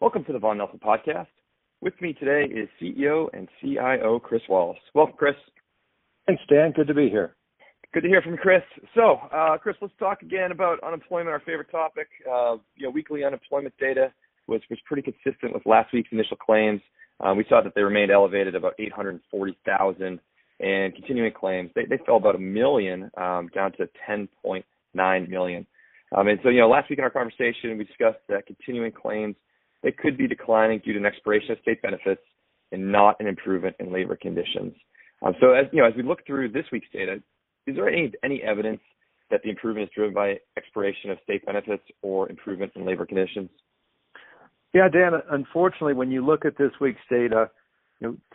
Welcome to the Vaughn Nelson podcast. With me today is CEO and CIO Chris Wallace. Welcome, Chris. Thanks, Dan. Good to be here. Good to hear from Chris. So, Chris, let's talk again about unemployment, our favorite topic. Weekly unemployment data was pretty consistent with last week's initial claims. We saw that they remained elevated, about 840,000, and continuing claims, they fell about a million, down to 10.9 million. And so, last week in our conversation, we discussed that continuing claims, they could be declining due to an expiration of state benefits and not an improvement in labor conditions. So as we look through this week's data, is there any evidence that the improvement is driven by expiration of state benefits or improvement in labor conditions? Yeah, Dan, unfortunately, when you look at this week's data,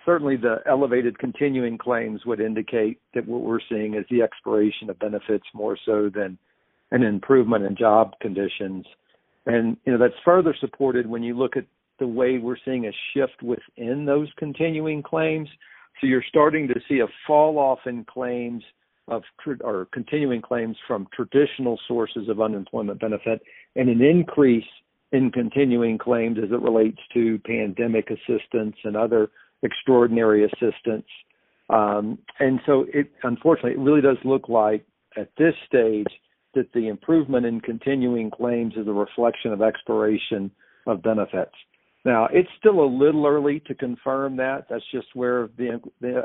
certainly the elevated continuing claims would indicate that what we're seeing is the expiration of benefits more so than an improvement in job conditions. And, that's further supported when you look at the way we're seeing a shift within those continuing claims. So you're starting to see a fall off in claims or continuing claims from traditional sources of unemployment benefit and an increase in continuing claims as it relates to pandemic assistance and other extraordinary assistance. And so unfortunately, it really does look like at this stage that the improvement in continuing claims is a reflection of expiration of benefits. Now, it's still a little early to confirm that. That's just where the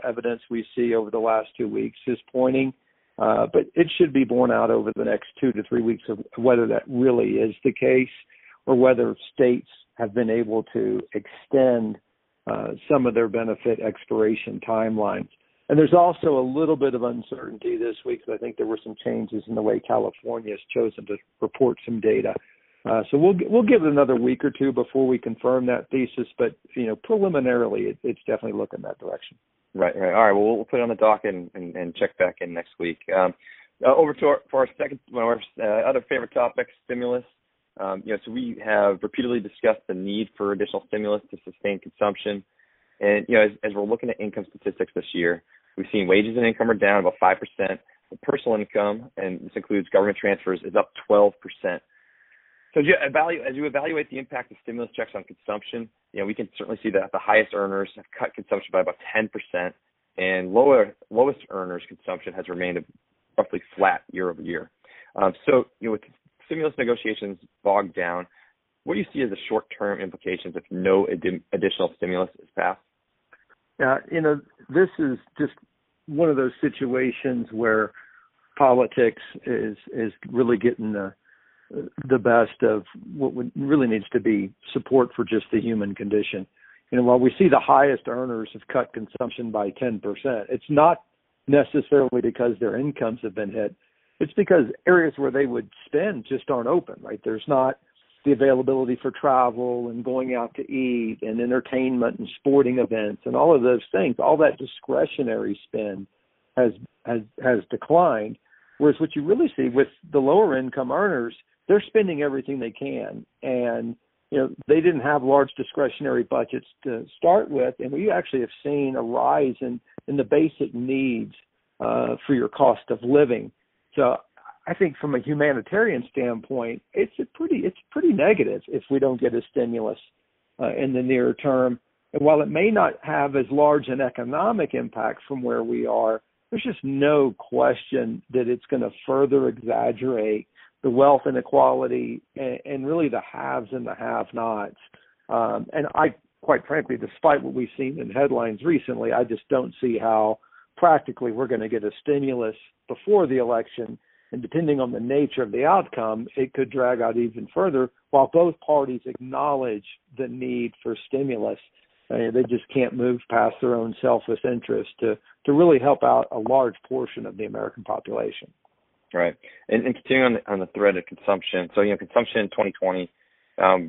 evidence we see over the last 2 weeks is pointing. But it should be borne out over the next 2 to 3 weeks of whether that really is the case or whether states have been able to extend some of their benefit expiration timelines. And there's also a little bit of uncertainty this week, because I think there were some changes in the way California has chosen to report some data. So we'll give it another week or two before we confirm that thesis. But, preliminarily, it's definitely looking that direction. Right. All right. Well, we'll put it on the docket and check back in next week. Over to our second, one of our other favorite topics, stimulus. So we have repeatedly discussed the need for additional stimulus to sustain consumption. And, as we're looking at income statistics this year, we've seen wages and income are down about 5%. The personal income, and this includes government transfers, is up 12%. So as you evaluate the impact of stimulus checks on consumption, we can certainly see that the highest earners have cut consumption by about 10%, and lowest earners' consumption has remained roughly flat year over year. So with stimulus negotiations bogged down, what do you see as the short-term implications if no additional stimulus is passed? This is just one of those situations where politics is really getting the best of what really needs to be support for just the human condition. While we see the highest earners have cut consumption by 10%, it's not necessarily because their incomes have been hit. It's because areas where they would spend just aren't open, right? There's not the availability for travel and going out to eat and entertainment and sporting events and all of those things. All that discretionary spend has declined. Whereas what you really see with the lower income earners, they're spending everything they can. And, they didn't have large discretionary budgets to start with. And we actually have seen a rise in the basic needs for your cost of living. So I think from a humanitarian standpoint, it's pretty negative if we don't get a stimulus in the near term. And while it may not have as large an economic impact from where we are, there's just no question that it's going to further exaggerate the wealth inequality and really the haves and the have-nots. And I, quite frankly, despite what we've seen in headlines recently, I just don't see how practically we're going to get a stimulus before the election. And depending on the nature of the outcome, it could drag out even further while both parties acknowledge the need for stimulus. They just can't move past their own selfish interest to really help out a large portion of the American population. Right. And continuing on the thread of consumption. So, consumption in 2020,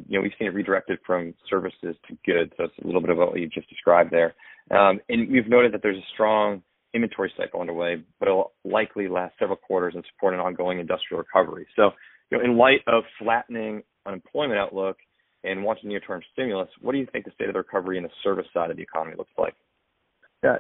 we've seen it redirected from services to goods. So it's a little bit of what you just described there. And we've noted that there's a strong inventory cycle underway, but it'll likely last several quarters and support an ongoing industrial recovery. So, in light of flattening unemployment outlook and wanting near-term stimulus, what do you think the state of the recovery in the service side of the economy looks like? Yeah,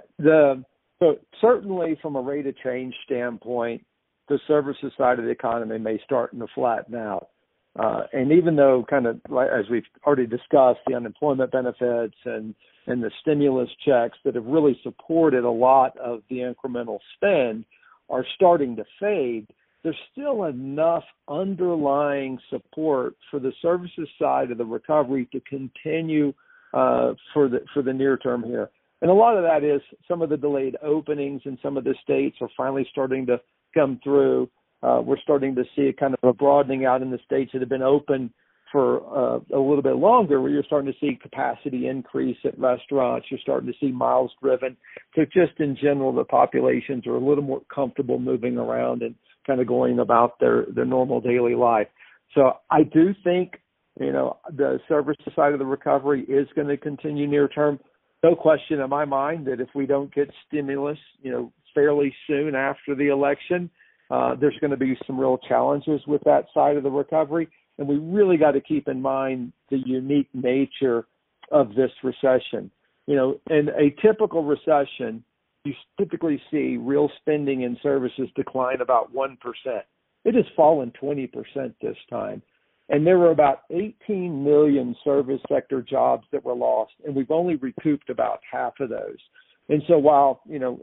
so certainly from a rate of change standpoint, the services side of the economy may start to flatten out. And even though kind of, as we've already discussed, the unemployment benefits and the stimulus checks that have really supported a lot of the incremental spend are starting to fade, there's still enough underlying support for the services side of the recovery to continue for the near term here. And a lot of that is some of the delayed openings in some of the states are finally starting to come through. We're starting to see a kind of a broadening out in the states that have been open for a little bit longer, where you're starting to see capacity increase at restaurants. You're starting to see miles driven. So just in general, the populations are a little more comfortable moving around and kind of going about their normal daily life. So I do think, the service side of the recovery is going to continue near term. No question in my mind that if we don't get stimulus, fairly soon after the election, there's going to be some real challenges with that side of the recovery. And we really got to keep in mind the unique nature of this recession. In a typical recession, you typically see real spending and services decline about 1%. It has fallen 20% this time. And there were about 18 million service sector jobs that were lost, and we've only recouped about half of those. And so while,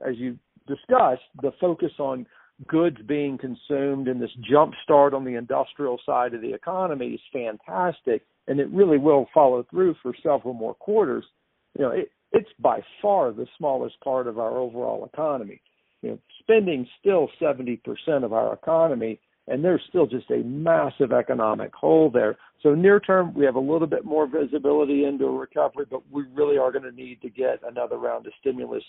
as you discussed, the focus on goods being consumed and this jump start on the industrial side of the economy is fantastic, and it really will follow through for several more quarters, it's by far the smallest part of our overall economy. Spending still 70% of our economy, and there's still just a massive economic hole there. So near term, we have a little bit more visibility into a recovery, but we really are going to need to get another round of stimulus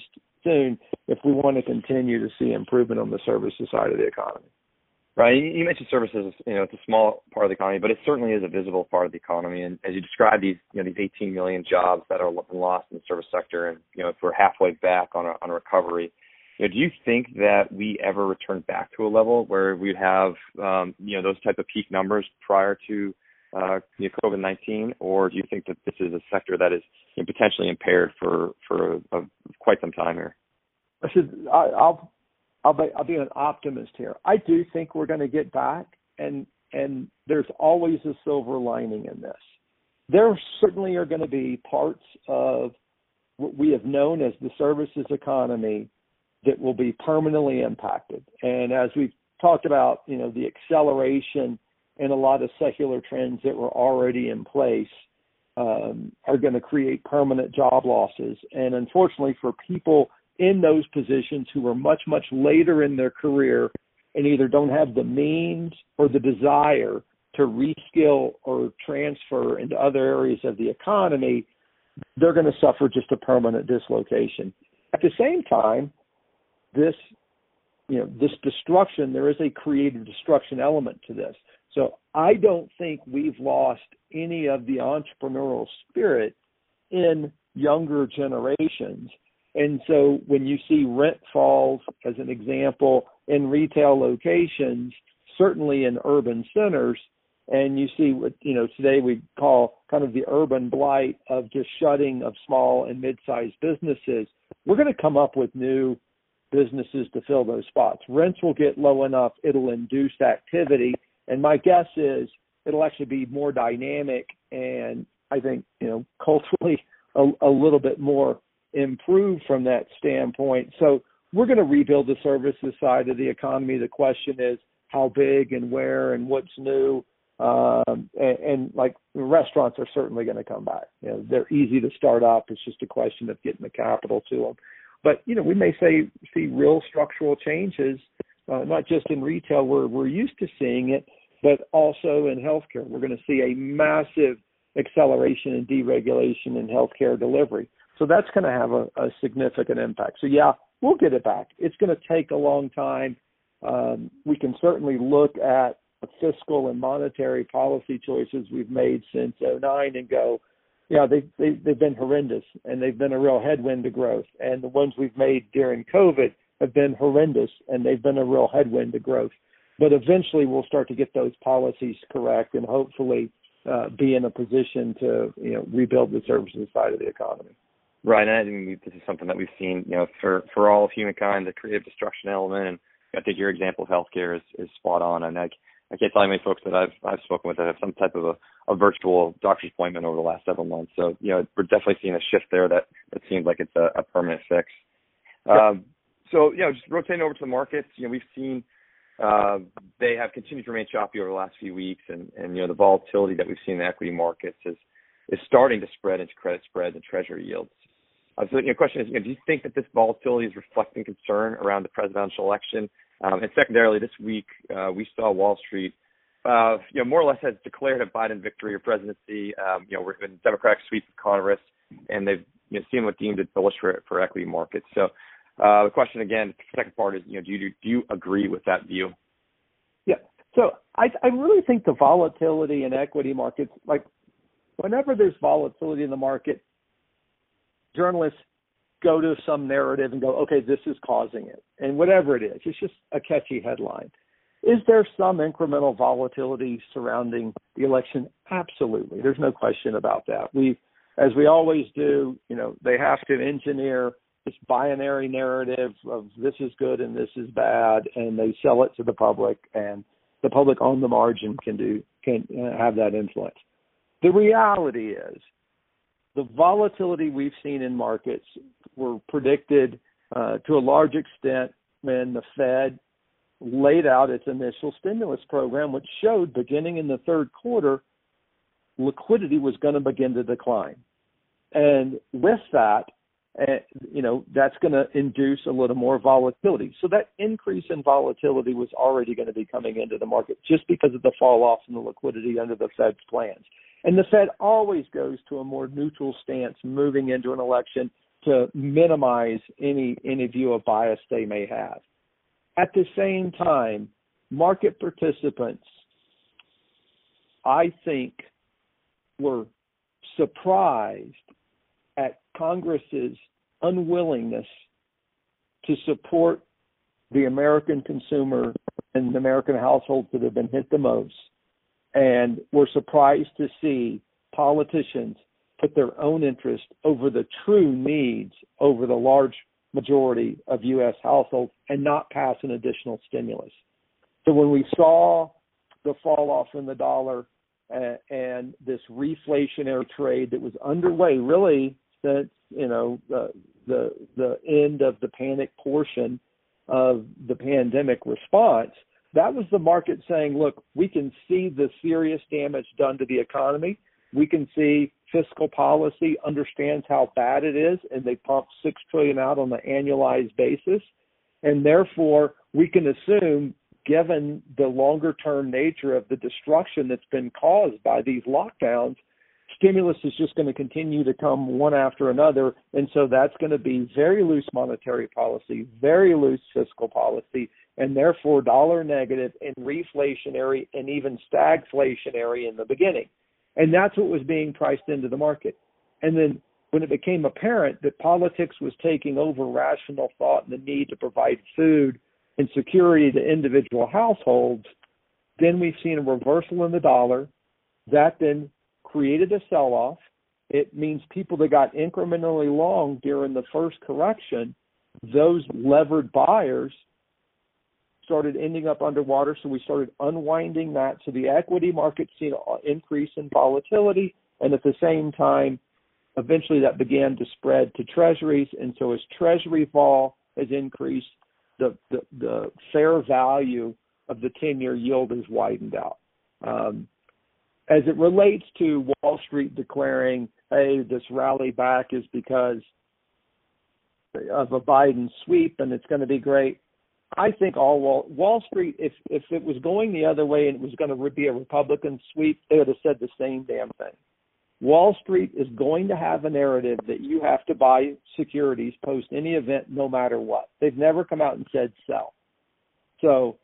soon if we want to continue to see improvement on the services side of the economy. Right. You mentioned services, it's a small part of the economy, but it certainly is a visible part of the economy. And as you described, these 18 million jobs that are lost in the service sector, and, if we're halfway back on recovery, do you think that we ever return back to a level where we'd have, those type of peak numbers prior to COVID-19? Or do you think that this is a sector that is potentially impaired for quite some time here? I'll be an optimist here. I do think we're going to get back, and there's always a silver lining in this. There certainly are going to be parts of what we have known as the services economy that will be permanently impacted. And as we've talked about, the acceleration and a lot of secular trends that were already in place are going to create permanent job losses. And unfortunately for people in those positions who are much, much later in their career and either don't have the means or the desire to reskill or transfer into other areas of the economy, they're going to suffer just a permanent dislocation. At the same time, this destruction, there is a creative destruction element to this. So I don't think we've lost any of the entrepreneurial spirit in younger generations. And so when you see rent falls, as an example, in retail locations, certainly in urban centers, and you see what, today we call kind of the urban blight of just shutting of small and mid-sized businesses, we're going to come up with new businesses to fill those spots. Rents will get low enough, it'll induce activity. And my guess is it'll actually be more dynamic and I think, culturally a little bit more improved from that standpoint. So we're going to rebuild the services side of the economy. The question is how big and where and what's new. And like restaurants are certainly going to come back. They're easy to start up. It's just a question of getting the capital to them. But, we may see real structural changes, not just in retail where we're used to seeing it, but also in healthcare. We're going to see a massive acceleration and deregulation in healthcare delivery. So that's going to have a significant impact. So, yeah, we'll get it back. It's going to take a long time. We can certainly look at the fiscal and monetary policy choices we've made since 2009 and go, yeah, they've been horrendous, and they've been a real headwind to growth. And the ones we've made during COVID have been horrendous, and they've been a real headwind to growth. But eventually we'll start to get those policies correct and hopefully be in a position to, rebuild the services side of the economy. Right, and I think this is something that we've seen, for all of humankind, the creative destruction element. And I think your example of healthcare is spot on. And I can't tell you how many folks that I've spoken with that have some type of a virtual doctor's appointment over the last 7 months. So, you know, we're definitely seeing a shift there that seems like it's a permanent fix. Yeah. So, you know, just rotating over to the markets, you know, we've seen they have continued to remain choppy over the last few weeks. And you know, the volatility that we've seen in the equity markets is starting to spread into credit spreads and treasury yields. So the question is, you know, do you think that this volatility is reflecting concern around the presidential election? And secondarily, this week we saw Wall Street, you know, more or less has declared a Biden victory or presidency. You know, we're in Democratic sweep of Congress, and they've, you know, seen what deemed it bullish for equity markets. So the question again, the second part is, you know, do you agree with that view? Yeah. So I really think the volatility in equity markets, like whenever there's volatility in the market, journalists go to some narrative and go, okay, this is causing it. And whatever it is, it's just a catchy headline. Is there some incremental volatility surrounding the election? Absolutely. There's no question about that. As we always do, you know, they have to engineer this binary narrative of this is good and this is bad, and they sell it to the public, and the public on the margin can have that influence. The reality is, the volatility we've seen in markets were predicted to a large extent when the Fed laid out its initial stimulus program, which showed beginning in the third quarter, liquidity was going to begin to decline. And with that, you know, that's going to induce a little more volatility. So that increase in volatility was already going to be coming into the market just because of the fall off in the liquidity under the Fed's plans. And the Fed always goes to a more neutral stance moving into an election to minimize any view of bias they may have. At the same time, market participants, I think, were surprised at Congress's unwillingness to support the American consumer and the American households that have been hit the most. And we're surprised to see politicians put their own interest over the true needs over the large majority of U.S. households and not pass an additional stimulus. So when we saw the fall off in the dollar and this reflationary trade that was underway really since, you know, the end of the panic portion of the pandemic response, that was the market saying, look, we can see the serious damage done to the economy. We can see fiscal policy understands how bad it is, and they pump $6 trillion out on an annualized basis. And therefore, we can assume, given the longer-term nature of the destruction that's been caused by these lockdowns, stimulus is just going to continue to come one after another. And so that's going to be very loose monetary policy, very loose fiscal policy, and therefore dollar negative and reflationary and even stagflationary in the beginning. And that's what was being priced into the market. And then when it became apparent that politics was taking over rational thought and the need to provide food and security to individual households, then we've seen a reversal in the dollar. That then created a sell-off. It means people that got incrementally long during the first correction, those levered buyers started ending up underwater. So we started unwinding that. So the equity market's seen an increase in volatility. And at the same time, eventually that began to spread to treasuries. And so as treasury vol has increased, the fair value of the 10-year yield has widened out. As it relates to Wall Street declaring, hey, this rally back is because of a Biden sweep and it's going to be great, I think all Wall Street, if it was going the other way and it was going to be a Republican sweep, they would have said the same damn thing. Wall Street is going to have a narrative that you have to buy securities post any event no matter what. They've never come out and said sell. So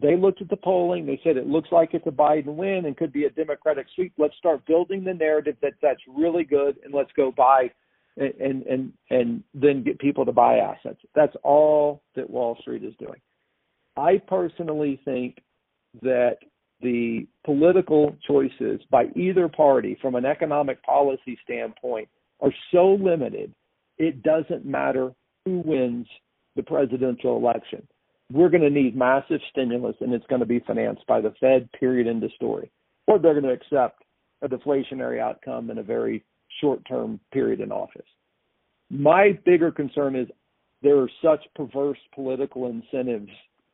they looked at the polling. They said it looks like it's a Biden win and could be a Democratic sweep. Let's start building the narrative that that's really good, and let's go buy and then get people to buy assets. That's all that Wall Street is doing. I personally think that the political choices by either party from an economic policy standpoint are so limited, it doesn't matter who wins the presidential election. we're going to need massive stimulus, and it's going to be financed by the Fed, period, end of story. Or they're going to accept a deflationary outcome in a very short-term period in office. My bigger concern is there are such perverse political incentives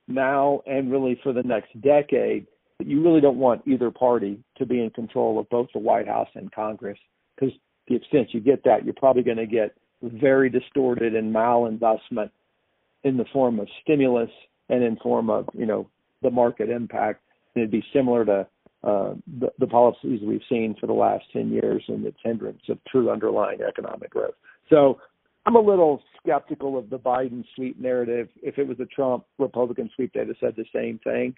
now and really for the next decade that you really don't want either party to be in control of both the White House and Congress, because the extent you get that, you're probably going to get very distorted and malinvestment in the form of stimulus and in form of, you know, the market impact. And it'd be similar to the policies we've seen for the last 10 years and its hindrance of true underlying economic growth. So I'm a little skeptical of the Biden sweep narrative. If it was a Trump Republican sweep, they'd have said the same thing.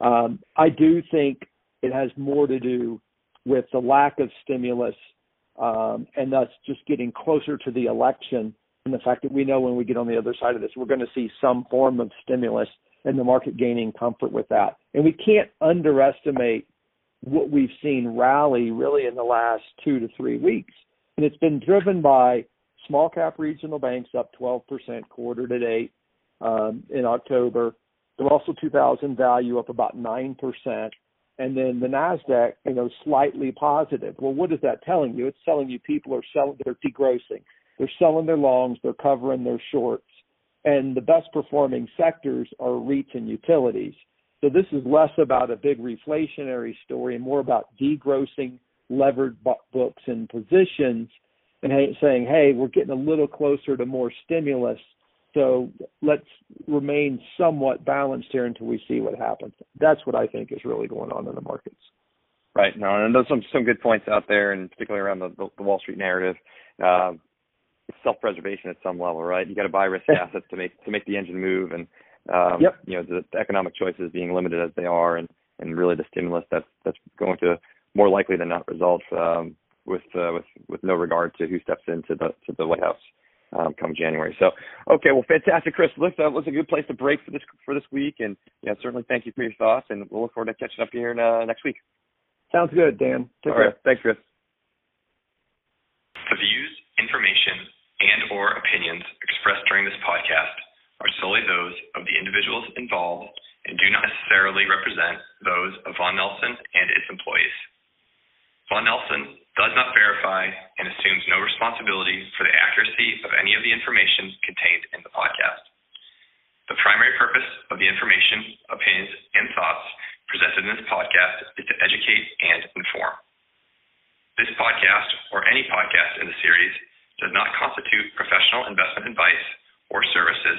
I do think it has more to do with the lack of stimulus and thus just getting closer to the election, and the fact that we know when we get on the other side of this, we're going to see some form of stimulus and the market gaining comfort with that. And we can't underestimate what we've seen rally really in the last 2 to 3 weeks. And it's been driven by small cap regional banks up 12% quarter to date in October. The Russell 2000 value up about 9%. And then the Nasdaq, you know, slightly positive. Well, what is that telling you? It's telling you people are selling, they're degrossing. They're selling their longs, they're covering their shorts. And the best performing sectors are REITs and utilities. So this is less about a big reflationary story and more about degrossing levered books and positions and saying, hey, we're getting a little closer to more stimulus. So let's remain somewhat balanced here until we see what happens. That's what I think is really going on in the markets. Right. No, and there's some good points out there, and particularly around the Wall Street narrative. Self-preservation at some level, right? You got to buy risky assets to make the engine move, and you know, the economic choices being limited as they are, and really the stimulus that's going to more likely than not result with no regard to who steps into the White House come January. So, okay, well, fantastic, Chris. Looks a good place to break for this week, and yeah, certainly thank you for your thoughts, and we'll look forward to catching up here next week. Sounds good, Dan. Take care. Right, thanks, Chris. The views, information, and/or opinions expressed during this podcast are solely those of the individuals involved and do not necessarily represent those of Vaughn Nelson and its employees. Vaughn Nelson does not verify and assumes no responsibility for the accuracy of any of the information contained in the podcast. The primary purpose of the information, opinions, and thoughts presented in this podcast is to educate and inform. This podcast, or any podcast in the series, does not constitute professional investment advice or services,